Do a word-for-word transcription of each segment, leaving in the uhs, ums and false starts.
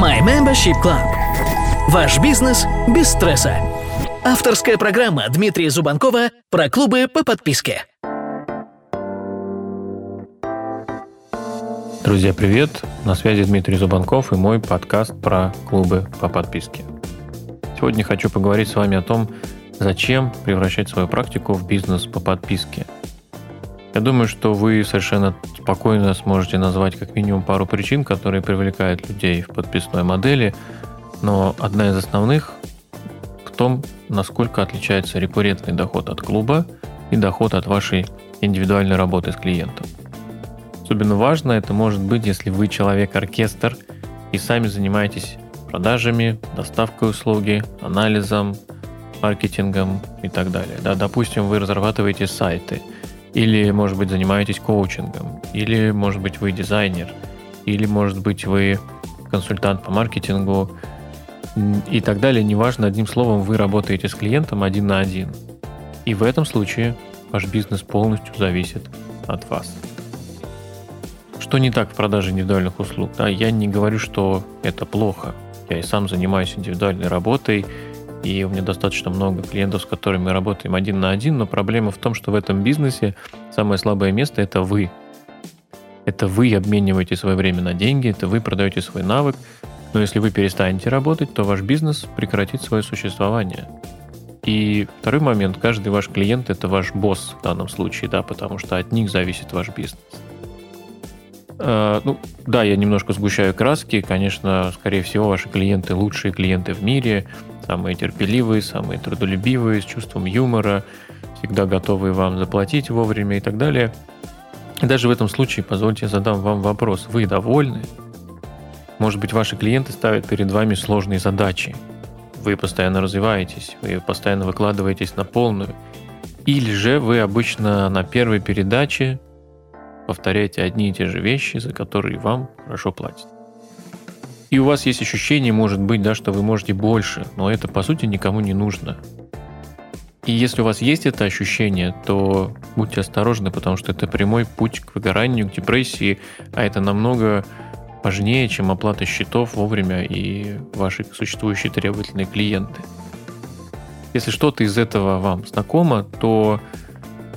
My Membership Club. Ваш бизнес без стресса. Авторская программа Дмитрия Зубанкова про клубы по подписке. Друзья, привет! На связи Дмитрий Зубанков и мой подкаст про клубы по подписке. Сегодня хочу поговорить с вами о том, зачем превращать свою практику в бизнес по подписке. Я думаю, что вы совершенно спокойно сможете назвать как минимум пару причин, которые привлекают людей в подписной модели, но одна из основных в том, насколько отличается рекуррентный доход от клуба и доход от вашей индивидуальной работы с клиентом. Особенно важно это может быть, если вы человек-оркестр и сами занимаетесь продажами, доставкой услуги, анализом, маркетингом и так далее. Да, допустим, вы разрабатываете сайты, или, может быть, занимаетесь коучингом, или, может быть, вы дизайнер, или, может быть, вы консультант по маркетингу и так далее. Неважно, одним словом, вы работаете с клиентом один на один. И в этом случае ваш бизнес полностью зависит от вас. Что не так в продаже индивидуальных услуг? Да, я не говорю, что это плохо. Я и сам занимаюсь индивидуальной работой, и у меня достаточно много клиентов, с которыми мы работаем один на один, но проблема в том, что в этом бизнесе самое слабое место – это вы. Это вы обмениваете свое время на деньги, это вы продаете свой навык, но если вы перестанете работать, то ваш бизнес прекратит свое существование. И второй момент – каждый ваш клиент – это ваш босс в данном случае, да, потому что от них зависит ваш бизнес. Ну, да, я немножко сгущаю краски. Конечно, скорее всего, ваши клиенты – лучшие клиенты в мире, самые терпеливые, самые трудолюбивые, с чувством юмора, всегда готовые вам заплатить вовремя и так далее. И даже в этом случае, позвольте, я задам вам вопрос. Вы довольны? Может быть, ваши клиенты ставят перед вами сложные задачи. Вы постоянно развиваетесь, вы постоянно выкладываетесь на полную. Или же вы обычно на первой передаче повторяйте одни и те же вещи, за которые вам хорошо платят. И у вас есть ощущение, может быть, да, что вы можете больше, но это, по сути, никому не нужно. И если у вас есть это ощущение, то будьте осторожны, потому что это прямой путь к выгоранию, к депрессии, а это намного важнее, чем оплата счетов вовремя и ваши существующие требовательные клиенты. Если что-то из этого вам знакомо, то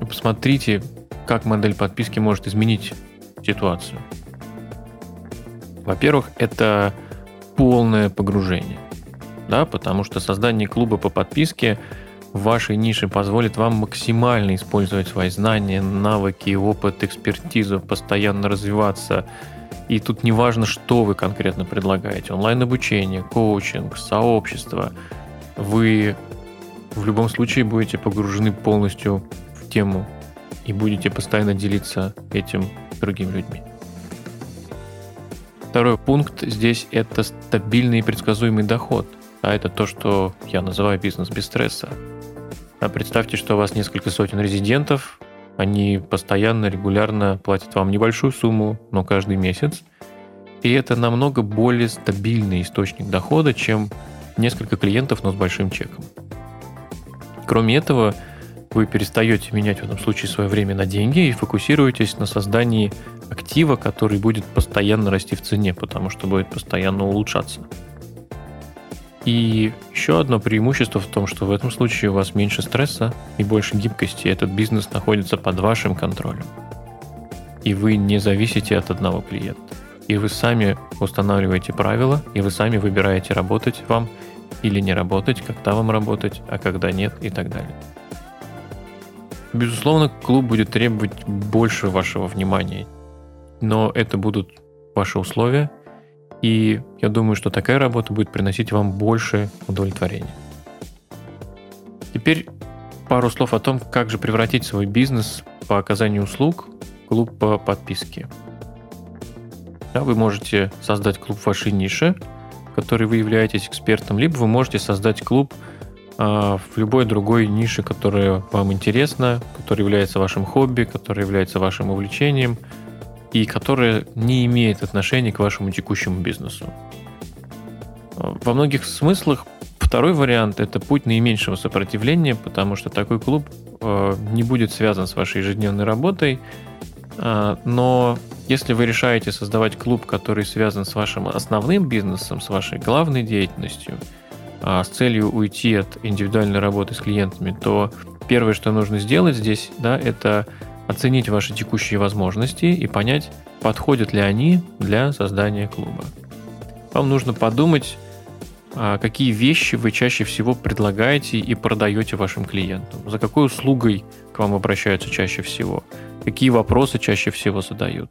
посмотрите, как модель подписки может изменить ситуацию. Во-первых, это полное погружение, да, потому что создание клуба по подписке в вашей нише позволит вам максимально использовать свои знания, навыки, опыт, экспертизу, постоянно развиваться. И тут не важно, что вы конкретно предлагаете. Онлайн-обучение, коучинг, сообщество. Вы в любом случае будете погружены полностью в тему и будете постоянно делиться этим с другими людьми. Второй пункт здесь – это стабильный и предсказуемый доход. А это то, что я называю бизнес без стресса. А представьте, что у вас несколько сотен резидентов, они постоянно, регулярно платят вам небольшую сумму, но каждый месяц. И это намного более стабильный источник дохода, чем несколько клиентов, но с большим чеком. Кроме этого, вы перестаете менять в этом случае свое время на деньги и фокусируетесь на создании актива, который будет постоянно расти в цене, потому что будет постоянно улучшаться. И еще одно преимущество в том, что в этом случае у вас меньше стресса и больше гибкости. Этот бизнес находится под вашим контролем. И вы не зависите от одного клиента. И вы сами устанавливаете правила, и вы сами выбираете, работать вам или не работать, когда вам работать, а когда нет и так далее. Безусловно, клуб будет требовать больше вашего внимания, но это будут ваши условия, и я думаю, что такая работа будет приносить вам больше удовлетворения. Теперь пару слов о том, как же превратить свой бизнес по оказанию услуг в клуб по подписке. Да, вы можете создать клуб в вашей нише, в которой вы являетесь экспертом, либо вы можете создать клуб в любой другой нише, которая вам интересна, которая является вашим хобби, которая является вашим увлечением и которая не имеет отношения к вашему текущему бизнесу. Во многих смыслах второй вариант – это путь наименьшего сопротивления, потому что такой клуб не будет связан с вашей ежедневной работой, Но если вы решаете создавать клуб, который связан с вашим основным бизнесом, с вашей главной деятельностью, с целью уйти от индивидуальной работы с клиентами, то первое, что нужно сделать здесь, да, это оценить ваши текущие возможности и понять, подходят ли они для создания клуба. Вам нужно подумать, какие вещи вы чаще всего предлагаете и продаете вашим клиентам, за какой услугой к вам обращаются чаще всего, какие вопросы чаще всего задают.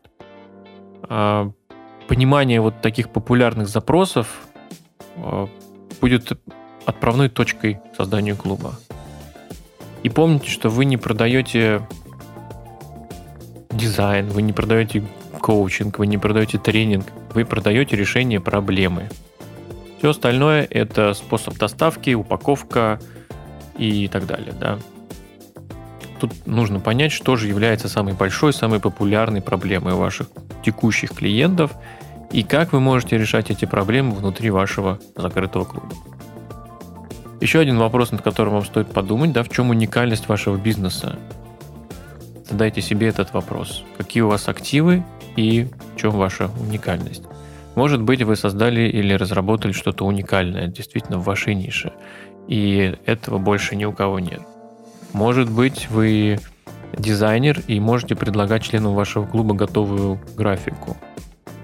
Понимание вот таких популярных запросов будет отправной точкой к созданию клуба. И помните, что вы не продаете дизайн, вы не продаете коучинг, вы не продаете тренинг, вы продаете решение проблемы. Все остальное – это способ доставки, упаковка и так далее. Да? Тут нужно понять, что же является самой большой, самой популярной проблемой ваших текущих клиентов и как вы можете решать эти проблемы внутри вашего закрытого клуба. Еще один вопрос, над которым вам стоит подумать, да, в чем уникальность вашего бизнеса. Задайте себе этот вопрос. Какие у вас активы и в чем ваша уникальность? Может быть, вы создали или разработали что-то уникальное, действительно, в вашей нише, и этого больше ни у кого нет. Может быть, вы дизайнер и можете предлагать членам вашего клуба готовую графику.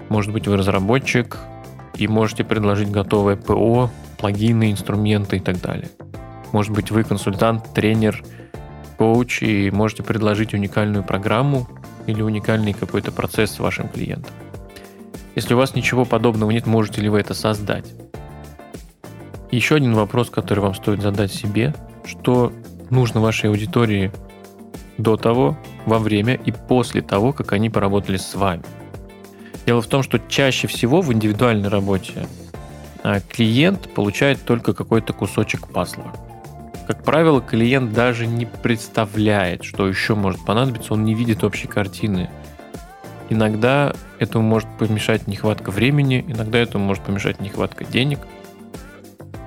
Может быть, вы разработчик и можете предложить готовое ПО, плагины, инструменты и так далее. Может быть, вы консультант, тренер, коуч и можете предложить уникальную программу или уникальный какой-то процесс вашим клиентам. Если у вас ничего подобного нет, можете ли вы это создать? Еще один вопрос, который вам стоит задать себе, что нужно вашей аудитории до того, во время и после того, как они поработали с вами. Дело в том, что чаще всего в индивидуальной работе клиент получает только какой-то кусочек пазла. Как правило, клиент даже не представляет, что еще может понадобиться, он не видит общей картины. Иногда этому может помешать нехватка времени, иногда этому может помешать нехватка денег.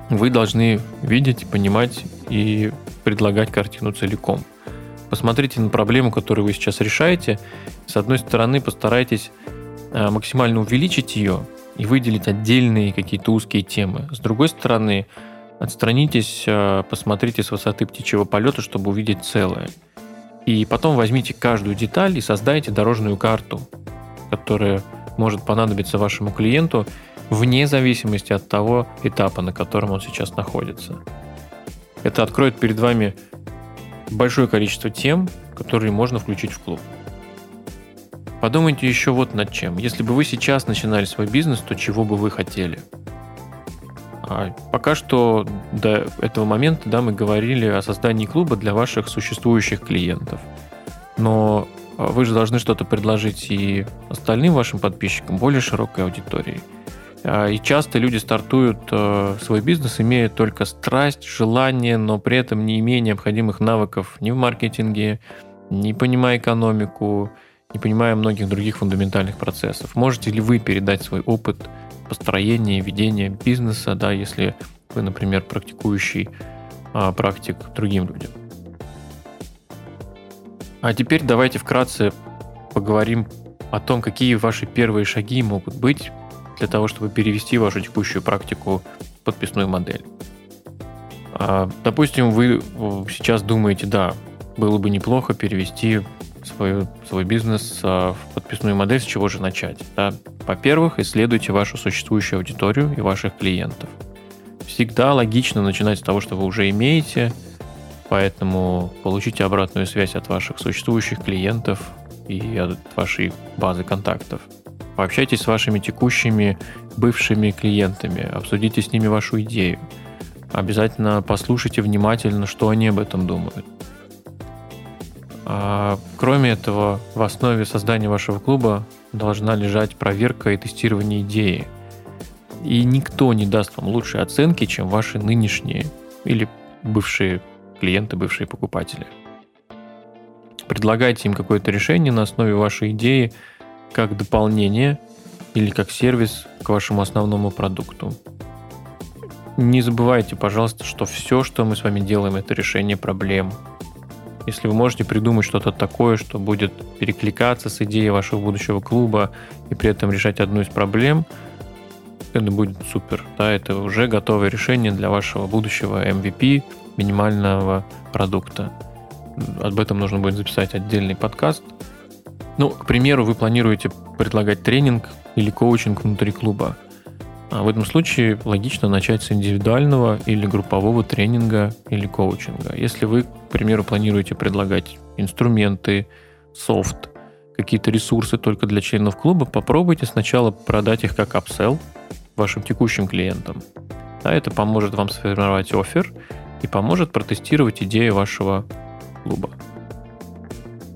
Вы должны видеть, понимать и предлагать картину целиком. Посмотрите на проблему, которую вы сейчас решаете. С одной стороны, постарайтесь максимально увеличить ее и выделить отдельные какие-то узкие темы. С другой стороны, отстранитесь, посмотрите с высоты птичьего полета, чтобы увидеть целое. И потом возьмите каждую деталь и создайте дорожную карту, которая может понадобиться вашему клиенту вне зависимости от того этапа, на котором он сейчас находится. Это откроет перед вами большое количество тем, которые можно включить в клуб. Подумайте еще вот над чем. Если бы вы сейчас начинали свой бизнес, то чего бы вы хотели? Пока что до этого момента, да, мы говорили о создании клуба для ваших существующих клиентов. Но вы же должны что-то предложить и остальным вашим подписчикам, более широкой аудитории. И часто люди стартуют свой бизнес, имея только страсть, желание, но при этом не имея необходимых навыков ни в маркетинге, не понимая экономику, не понимая многих других фундаментальных процессов. Можете ли вы передать свой опыт построения, ведения бизнеса, да, если вы, например, практикующий а, практик другим людям. А теперь давайте вкратце поговорим о том, какие ваши первые шаги могут быть для того, чтобы перевести вашу текущую практику в подписную модель. А, допустим, вы сейчас думаете, да, было бы неплохо перевести свой, свой бизнес а, в подписную модель, с чего же начать, да? Во-первых, исследуйте вашу существующую аудиторию и ваших клиентов. Всегда логично начинать с того, что вы уже имеете, поэтому получите обратную связь от ваших существующих клиентов и от вашей базы контактов. Пообщайтесь с вашими текущими, бывшими клиентами, обсудите с ними вашу идею. Обязательно послушайте внимательно, что они об этом думают. Кроме этого, в основе создания вашего клуба должна лежать проверка и тестирование идеи. И никто не даст вам лучшей оценки, чем ваши нынешние или бывшие клиенты, бывшие покупатели. Предлагайте им какое-то решение на основе вашей идеи как дополнение или как сервис к вашему основному продукту. Не забывайте, пожалуйста, что все, что мы с вами делаем, это решение проблем. если вы можете придумать что-то такое, что будет перекликаться с идеей вашего будущего клуба и при этом решать одну из проблем, это будет супер. Да, это уже готовое решение для вашего будущего эм ви пи, минимального продукта. Об этом нужно будет записать отдельный подкаст. Ну, к примеру, вы планируете предлагать тренинг или коучинг внутри клуба. А в этом случае логично начать с индивидуального или группового тренинга или коучинга. Если вы, к примеру, планируете предлагать инструменты, софт, какие-то ресурсы только для членов клуба, попробуйте сначала продать их как апселл вашим текущим клиентам. А это поможет вам сформировать оффер и поможет протестировать идеи вашего клуба.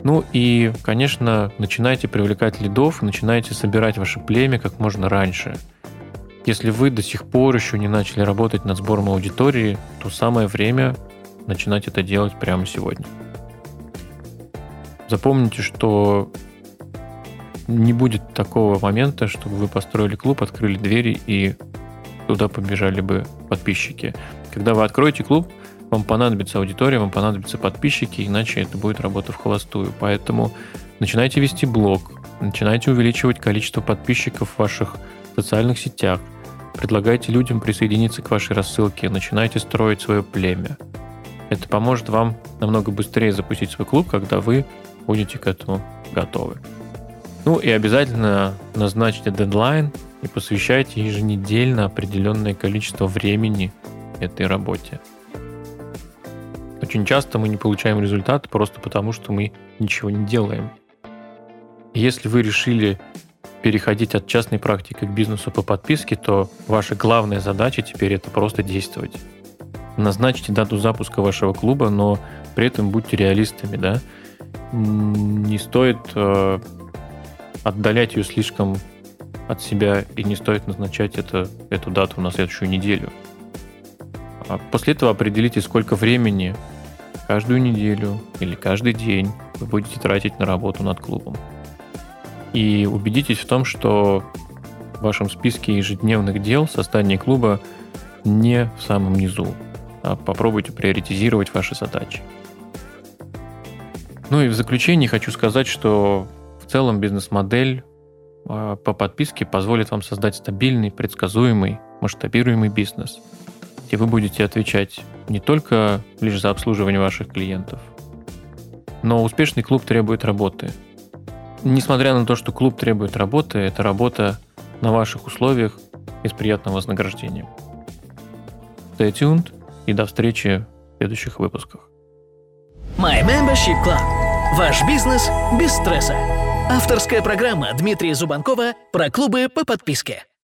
Ну и, конечно, начинайте привлекать лидов, начинайте собирать ваше племя как можно раньше. Если вы до сих пор еще не начали работать над сбором аудитории, то самое время начинать это делать прямо сегодня. Запомните, что не будет такого момента, чтобы вы построили клуб, открыли двери и туда побежали бы подписчики. Когда вы откроете клуб, вам понадобится аудитория, вам понадобятся подписчики, иначе это будет работа вхолостую. Поэтому начинайте вести блог, начинайте увеличивать количество подписчиков в ваших социальных сетях, предлагайте людям присоединиться к вашей рассылке, начинайте строить свое племя. Это поможет вам намного быстрее запустить свой клуб, когда вы будете к этому готовы. Ну и обязательно назначьте дедлайн и посвящайте еженедельно определенное количество времени этой работе. Очень часто мы не получаем результат просто потому, что мы ничего не делаем. Если вы решили переходить от частной практики к бизнесу по подписке, то ваша главная задача теперь это просто действовать. Назначьте дату запуска вашего клуба, но при этом будьте реалистами, да? Не стоит э, отдалять ее слишком от себя и не стоит назначать это, эту дату на следующую неделю. После этого определите, сколько времени каждую неделю или каждый день вы будете тратить на работу над клубом. И убедитесь в том, что в вашем списке ежедневных дел создание клуба не в самом низу. А попробуйте приоритизировать ваши задачи. Ну и в заключение хочу сказать, что в целом бизнес-модель по подписке позволит вам создать стабильный, предсказуемый, масштабируемый бизнес, где вы будете отвечать не только лишь за обслуживание ваших клиентов, но успешный клуб требует работы. Несмотря на то, что клуб требует работы, это работа на ваших условиях и с приятным вознаграждением. Stay tuned и до встречи в следующих выпусках. My Membership Club. Ваш бизнес без стресса. Авторская программа Дмитрия Зубанкова про клубы по подписке.